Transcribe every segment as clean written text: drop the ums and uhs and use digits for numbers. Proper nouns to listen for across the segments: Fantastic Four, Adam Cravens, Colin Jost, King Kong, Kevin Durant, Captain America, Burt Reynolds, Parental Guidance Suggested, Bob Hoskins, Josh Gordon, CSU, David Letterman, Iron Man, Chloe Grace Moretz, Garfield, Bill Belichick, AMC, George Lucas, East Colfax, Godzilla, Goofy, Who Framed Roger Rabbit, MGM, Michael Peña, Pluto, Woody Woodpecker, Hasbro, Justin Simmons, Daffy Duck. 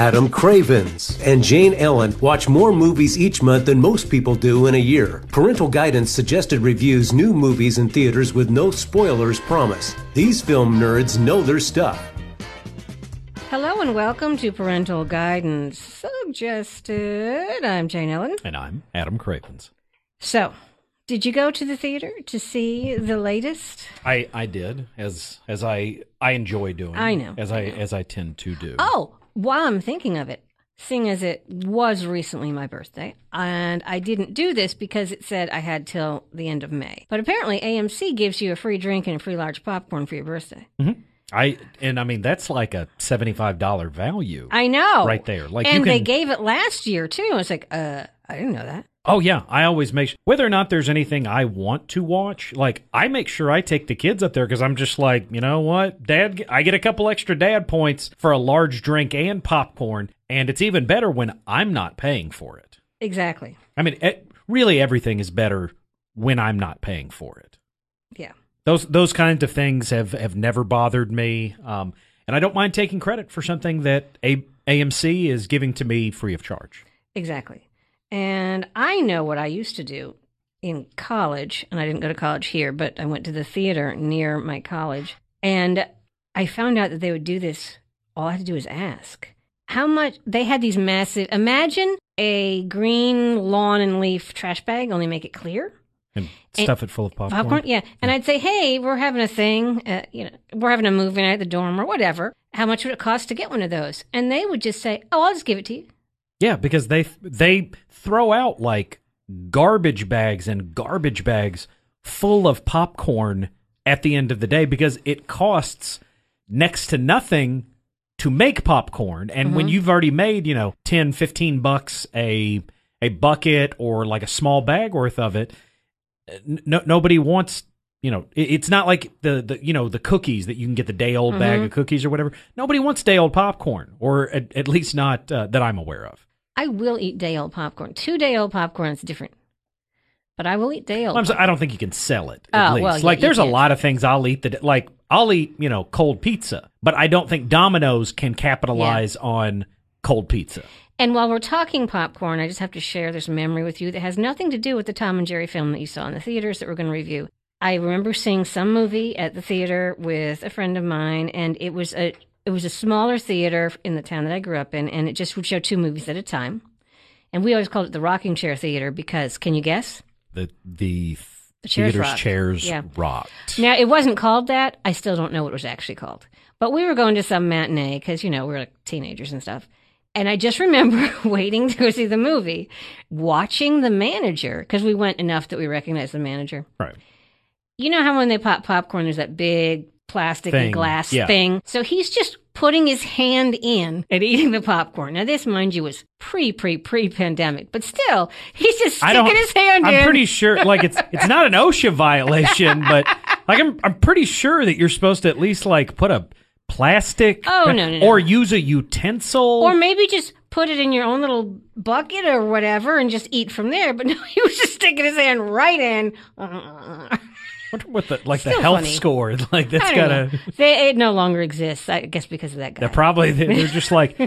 Adam Cravens, and Jane Ellen watch more movies each month than most people do in a year. Parental Guidance Suggested reviews new movies in theaters with no spoilers promised. These film nerds know their stuff. Hello and welcome to Parental Guidance Suggested. I'm Jane Ellen. And I'm Adam Cravens. So, did you go to the theater to see the latest? I did, as I enjoy doing. I know. As I tend to do. Oh, while I'm thinking of it, seeing as it was recently my birthday, and I didn't do this because it said I had till the end of May. But apparently AMC gives you a free drink and a free large popcorn for your birthday. Mm-hmm. I mean, that's like a $75 value. I know. Right there. Like, and you can, they gave it last year, too. I was like, I didn't know that. Oh, yeah. I always make sure, whether or not there's anything I want to watch, like, I make sure I take the kids up there because I'm just like, you know what? Dad, I get a couple extra dad points for a large drink and popcorn, and it's even better when I'm not paying for it. Exactly. I mean, really everything is better when I'm not paying for it. Yeah. Those kinds of things have never bothered me, and I don't mind taking credit for something that AMC is giving to me free of charge. Exactly. And I know what I used to do in college, and I didn't go to college here, but I went to the theater near my college, and I found out that they would do this. All I had to do was ask. How much, they had these massive, imagine a green lawn and leaf trash bag, only make it clear. And stuff it full of popcorn. Yeah. And I'd say, hey, we're having a thing, we're having a movie night at the dorm or whatever. How much would it cost to get one of those? And they would just say, oh, I'll just give it to you. Yeah, because they throw out like garbage bags full of popcorn at the end of the day because it costs next to nothing to make popcorn. And when you've already made, $10, $15 a bucket or like a small bag worth of it, nobody wants, it's not like the cookies that you can get the day old bag of cookies or whatever. Nobody wants day old popcorn, or at least not that I'm aware of. I will eat day old popcorn. 2 day old popcorn is different, but I will eat day old. I don't think you can sell it. At least. Well, like there's a lot of things I'll eat that cold pizza, but I don't think Domino's can capitalize on cold pizza. And while we're talking popcorn, I just have to share this memory with you that has nothing to do with the Tom and Jerry film that you saw in the theaters that we're going to review. I remember seeing some movie at the theater with a friend of mine, and it was a smaller theater in the town that I grew up in, and it just would show two movies at a time. And we always called it the rocking chair theater because, can you guess? The theater's chairs rocked. Now, it wasn't called that. I still don't know what it was actually called. But we were going to some matinee because, we were like teenagers and stuff. And I just remember waiting to go see the movie, watching the manager, because we went enough that we recognized the manager. Right. You know how when they pop popcorn, there's that big plastic and glass thing? So he's just putting his hand in and eating the popcorn. Now, this, mind you, was pre-pandemic, but still, he's just sticking his hand in. I'm pretty sure, like, it's not an OSHA violation, but like I'm pretty sure that you're supposed to at least, like, put a plastic or use a utensil, or maybe just put it in your own little bucket or whatever and just eat from there. But no, he was just sticking his hand right in. What the, like, still the health funny. Score, like, that's gotta, it no longer exists, I guess, because of that guy. They're just like,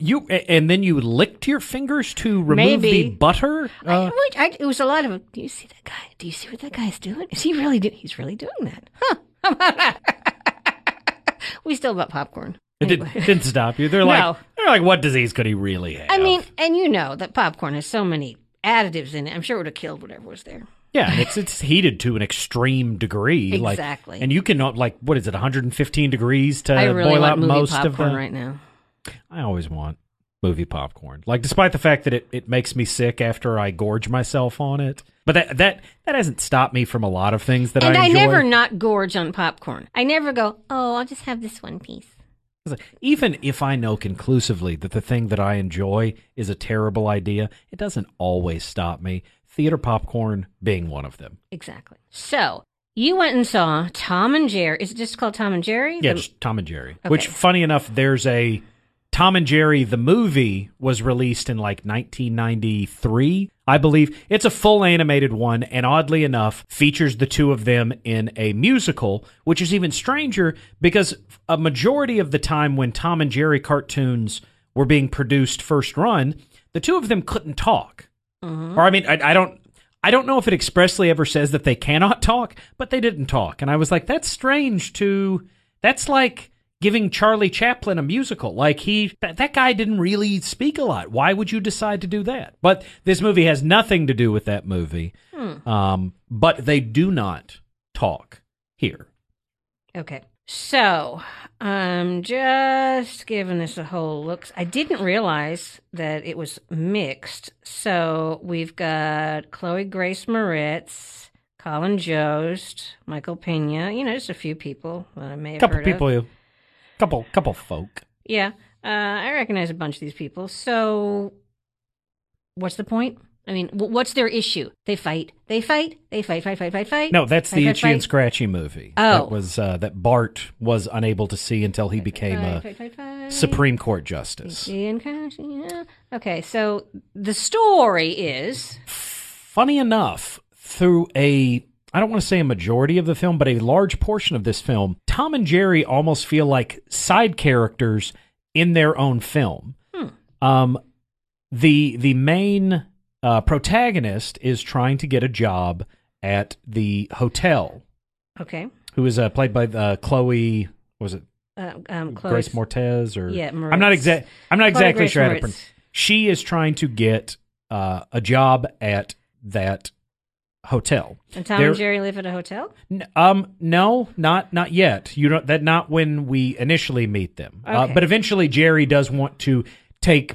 you, and then you licked your fingers to remove the butter. It was a lot of, do you see that guy? Do you see what that guy's doing? Is he really he's really doing that? Huh? How about that? We still bought popcorn. Anyway. It didn't stop you. They're like, what disease could he really have? I mean, and you know that popcorn has so many additives in it. I'm sure it would have killed whatever was there. Yeah, it's heated to an extreme degree. Exactly. Like, and you can, like, what is it, 115 degrees to boil out most of them right now. I always want movie popcorn. Like, despite the fact that it makes me sick after I gorge myself on it. But that hasn't stopped me from a lot of things that I enjoy. And I never not gorge on popcorn. I never go, oh, I'll just have this one piece. Even if I know conclusively that the thing that I enjoy is a terrible idea, it doesn't always stop me. Theater popcorn being one of them. Exactly. So, you went and saw Tom and Jerry. Is it just called Tom and Jerry? Yeah, just Tom and Jerry. Okay. Which, funny enough, there's a... Tom and Jerry, the movie, was released in like 1993, I believe. It's a full animated one, and oddly enough, features the two of them in a musical, which is even stranger because a majority of the time when Tom and Jerry cartoons were being produced first run, the two of them couldn't talk. Mm-hmm. Or, I mean, I don't know if it expressly ever says that they cannot talk, but they didn't talk. And I was like, that's strange to... That's like giving Charlie Chaplin a musical. Like, that guy didn't really speak a lot. Why would you decide to do that? But this movie has nothing to do with that movie. Hmm. But they do not talk here. Okay. So, I'm just giving this a whole look. I didn't realize that it was mixed. So, we've got Chloe Grace Moretz, Colin Jost, Michael Peña. You know, just a few people that I may have heard of. Couple folk. Yeah. I recognize a bunch of these people. So, what's the point? I mean, what's their issue? They fight. No, that's the Itchy and Scratchy movie. Oh. That was that Bart was unable to see until he became a Supreme Court justice. Okay, so the story is... Funny enough, through a... I don't want to say a majority of the film, but a large portion of this film, Tom and Jerry almost feel like side characters in their own film. Hmm. The main... protagonist is trying to get a job at the hotel. Okay. Who is played by Chloe? Was it Grace Moretz? Or yeah, Moretz. I'm not exactly sure how to pronounce. She is trying to get a job at that hotel. And Tom and Jerry live at a hotel? No, not yet. You don't. That not when we initially meet them. Okay. But eventually, Jerry does want to take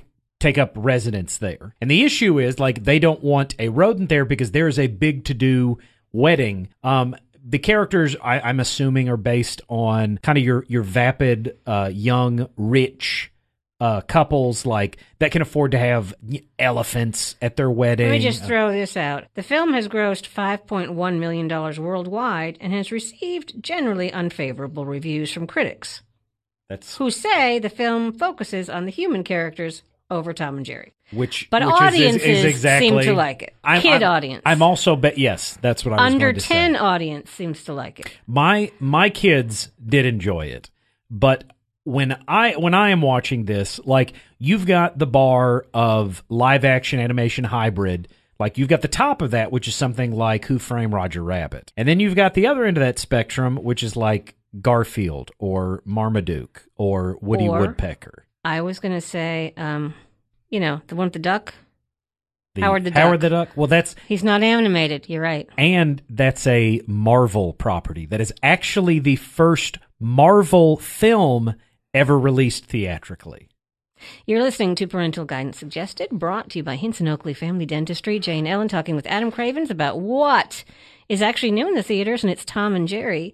up residence there. And the issue is, like, they don't want a rodent there because there's a big to-do wedding. The characters, I'm assuming, are based on kind of your vapid, young, rich couples, like, that can afford to have elephants at their wedding. Let me just throw this out. The film has grossed $5.1 million worldwide and has received generally unfavorable reviews from critics, who say the film focuses on the human characters over Tom and Jerry. But audiences seem to like it. Audience. I'm also... yes, that's what I was going to say. Under 10 audience seems to like it. My kids did enjoy it. But when I am watching this, like, you've got the bar of live-action animation hybrid. Like, you've got the top of that, which is something like Who Framed Roger Rabbit. And then you've got the other end of that spectrum, which is like Garfield or Marmaduke or Woodpecker. I was going to say, you know, the one with the duck? Howard the Duck. Well, that's... He's not animated. You're right. And that's a Marvel property. That is actually the first Marvel film ever released theatrically. You're listening to Parental Guidance Suggested, brought to you by Hinson Oakley Family Dentistry. Jane Ellen talking with Adam Cravens about what is actually new in the theaters, and it's Tom and Jerry.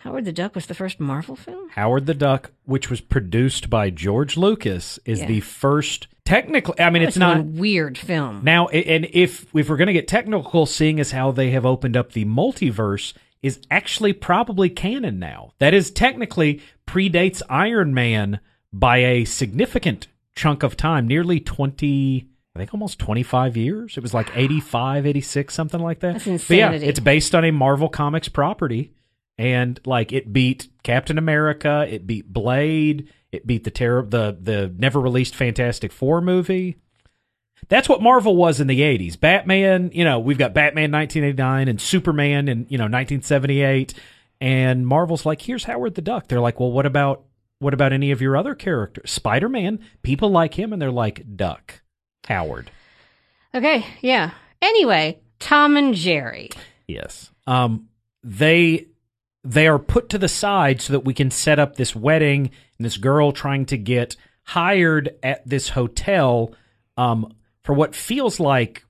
Howard the Duck was the first Marvel film? Howard the Duck, which was produced by George Lucas, is the first technically... I mean, it's not a weird film. Now, and if we're going to get technical, seeing as how they have opened up the multiverse, is actually probably canon now. That is technically predates Iron Man by a significant chunk of time, nearly 20... I think almost 25 years. It was like 85, 86, something like that. That's insanity. But yeah, it's based on a Marvel Comics property. And, like, it beat Captain America, it beat Blade, it beat the never-released Fantastic Four movie. That's what Marvel was in the 80s. Batman, you know, we've got Batman 1989 and Superman in, you know, 1978. And Marvel's like, here's Howard the Duck. They're like, well, what about any of your other characters? Spider-Man, people like him, and they're like, Duck. Howard. Okay, yeah. Anyway, Tom and Jerry. Yes. They are put to the side so that we can set up this wedding and this girl trying to get hired at this hotel for what feels like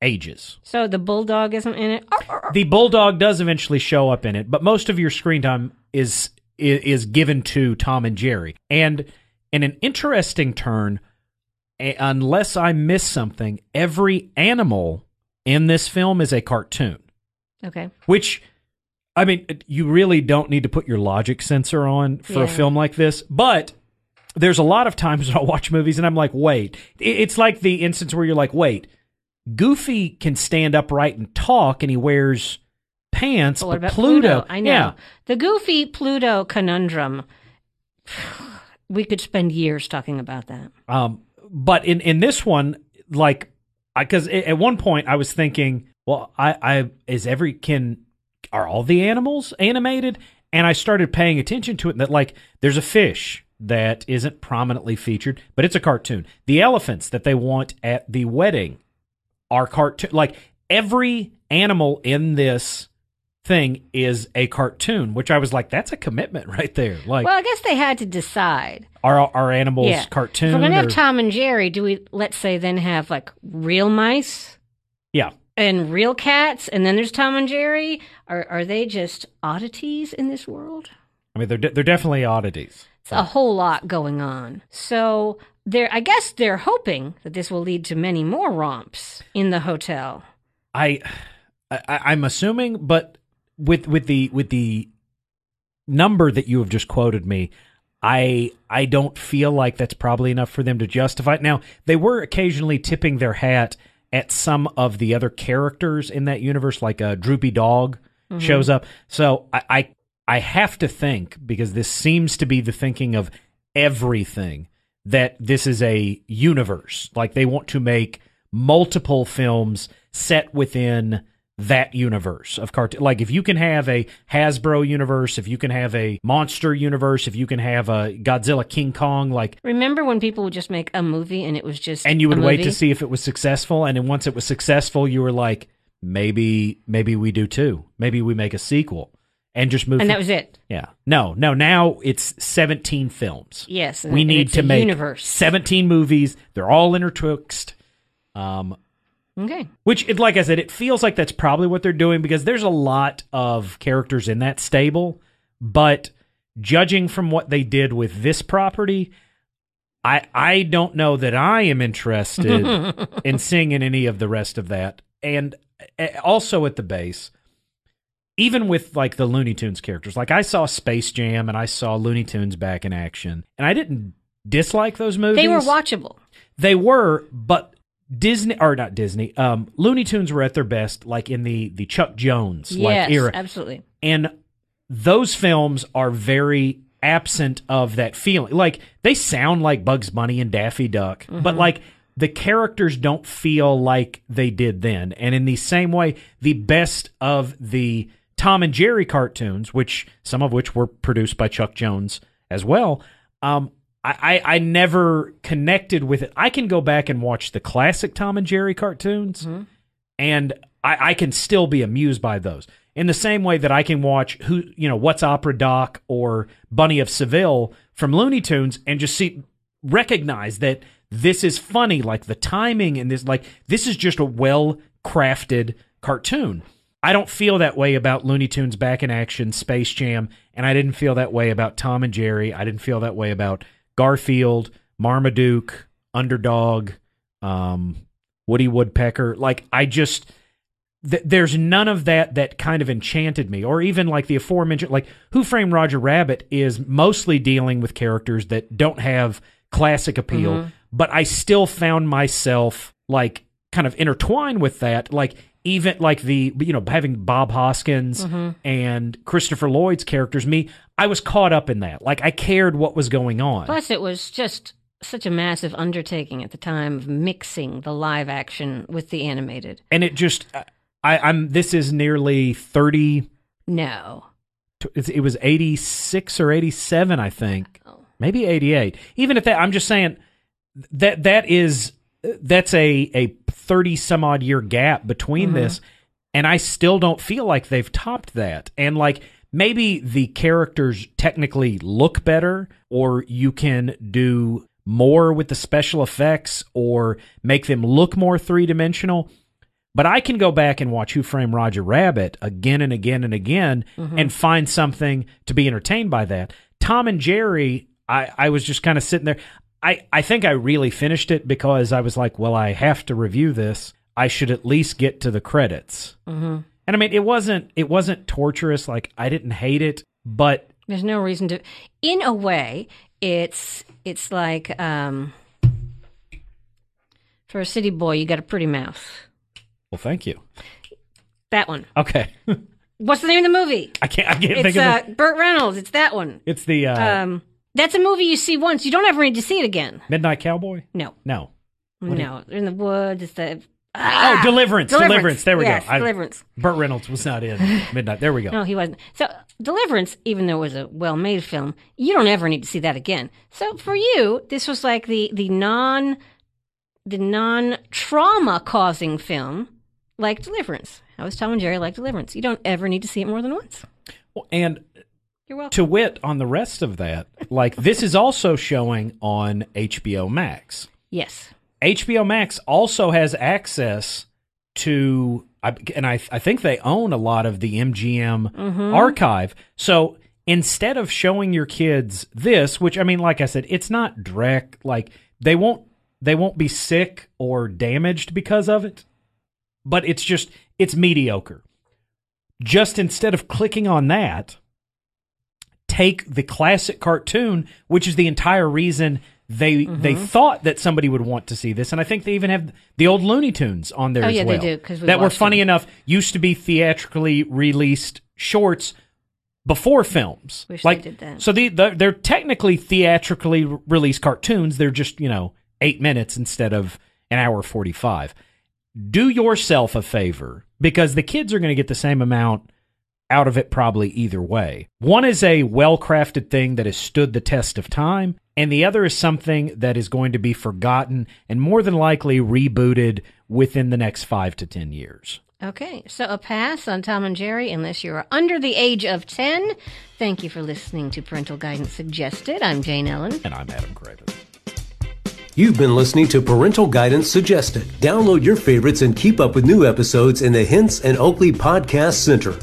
ages. So the bulldog isn't in it? The bulldog does eventually show up in it, but most of your screen time is given to Tom and Jerry. And in an interesting turn, unless I miss something, every animal in this film is a cartoon. Okay. Which... I mean, you really don't need to put your logic sensor on for a film like this, but there's a lot of times when I'll watch movies and I'm like, wait. It's like the instance where you're like, wait, Goofy can stand upright and talk and he wears pants, but Pluto? I know. Yeah. The Goofy-Pluto conundrum We could spend years talking about that. But in this one, like, because at one point I was thinking, well, are all the animals animated? And I started paying attention to it, that like there's a fish that isn't prominently featured, but it's a cartoon. The elephants that they want at the wedding are cartoon. Like every animal in this thing is a cartoon, which I was like, that's a commitment right there. Like, well, I guess they had to decide. Are animals cartoon? If we're going to have Tom and Jerry, do we, let's say, then have like real mice? Yeah. And real cats, and then there's Tom and Jerry. Are they just oddities in this world? I mean, they're definitely oddities. It's a whole lot going on. So I guess they're hoping that this will lead to many more romps in the hotel. I'm assuming, but with the number that you have just quoted me, I don't feel like that's probably enough for them to justify it. Now, they were occasionally tipping their hat at some of the other characters in that universe, like a Droopy Dog shows up. So I have to think, because this seems to be the thinking of everything, that this is a universe. Like they want to make multiple films set within that universe of cartoon. Like if you can have a Hasbro universe, if you can have a monster universe, if you can have a Godzilla, King Kong, like remember when people would just make a movie and it was just and you would wait to see if it was successful, and then once it was successful, you were like, maybe we do too. Maybe we make a sequel and just move. And that was it. Yeah. No. Now it's 17 films. Yes, we need to make universe. 17 movies. They're all intertwixed. Okay. Which, like I said, it feels like that's probably what they're doing, because there's a lot of characters in that stable, but judging from what they did with this property, I don't know that I am interested in seeing in any of the rest of that. And also at the base, even with like the Looney Tunes characters, like I saw Space Jam and I saw Looney Tunes Back in Action, and I didn't dislike those movies. They were watchable. They were, but Looney Tunes were at their best, like in the Chuck Jones era. Yes, absolutely. And those films are very absent of that feeling. Like they sound like Bugs Bunny and Daffy Duck, but like the characters don't feel like they did then. And in the same way, the best of the Tom and Jerry cartoons, which some of which were produced by Chuck Jones as well, I never connected with it. I can go back and watch the classic Tom and Jerry cartoons, and I can still be amused by those. In the same way that I can watch What's Opera Doc or Bunny of Seville from Looney Tunes and just recognize that this is funny, like the timing and this is just a well-crafted cartoon. I don't feel that way about Looney Tunes Back in Action, Space Jam, and I didn't feel that way about Tom and Jerry. I didn't feel that way about Garfield, Marmaduke, Underdog, Woody Woodpecker. Like, I just, there's none of that kind of enchanted me. Or even like the aforementioned, like Who Framed Roger Rabbit is mostly dealing with characters that don't have classic appeal, but I still found myself like kind of intertwined with that. Like, even like having Bob Hoskins and Christopher Lloyd's characters, I was caught up in that. Like, I cared what was going on. Plus, it was just such a massive undertaking at the time of mixing the live action with the animated. And it just, this is nearly 30. No. It was 86 or 87, I think. Oh. Maybe 88. Even at that, I'm just saying that's a 30 some odd year gap between this, and I still don't feel like they've topped that. And like, maybe the characters technically look better, or you can do more with the special effects or make them look more three-dimensional. But I can go back and watch Who Framed Roger Rabbit again and again and again and find something to be entertained by that. Tom and Jerry, I was just kind of sitting there. I think I really finished it because I was like, well, I have to review this. I should at least get to the credits. And I mean, it wasn't torturous. Like, I didn't hate it, but there's no reason to. In a way, it's like for a city boy, you got a pretty mouth. Well, thank you. That one. Okay. What's the name of the movie? I can't think of it. It's Burt Reynolds. It's that one. It's the That's a movie you see once. You don't ever need to see it again. Midnight Cowboy? No. No. No. In the woods. It's the... Ah! Oh, Deliverance. There we go. Deliverance. Burt Reynolds was not in Midnight. There we go. No, he wasn't. So Deliverance, even though it was a well-made film, you don't ever need to see that again. So for you, this was like the non trauma causing film like Deliverance. I was Tom and Jerry like Deliverance. You don't ever need to see it more than once. Well, and you're welcome. To wit on the rest of that, like this is also showing on HBO Max. Yes. HBO Max also has access to, and I think they own a lot of the MGM archive. So instead of showing your kids this, which I mean, like I said, it's not direct. Like they won't be sick or damaged because of it. But it's just mediocre. Just instead of clicking on that, take the classic cartoon, which is the entire reason. They thought that somebody would want to see this, and I think they even have the old Looney Tunes on there as well. Oh, yeah, they do. 'Cause we that were, funny them. Enough, used to be theatrically released shorts before films. Wish they did that. So they're technically theatrically released cartoons. They're just, 8 minutes instead of an hour 45. Do yourself a favor, because the kids are going to get the same amount out of it probably either way. One is a well-crafted thing that has stood the test of time, and the other is something that is going to be forgotten and more than likely rebooted within the next 5 to 10 years. Okay, so a pass on Tom and Jerry unless you're under the age of 10. Thank you for listening to Parental Guidance Suggested. I'm Jane Ellen. And I'm Adam Craven. You've been listening to Parental Guidance Suggested. Download your favorites and keep up with new episodes in the Hinson and Oakley Podcast Center.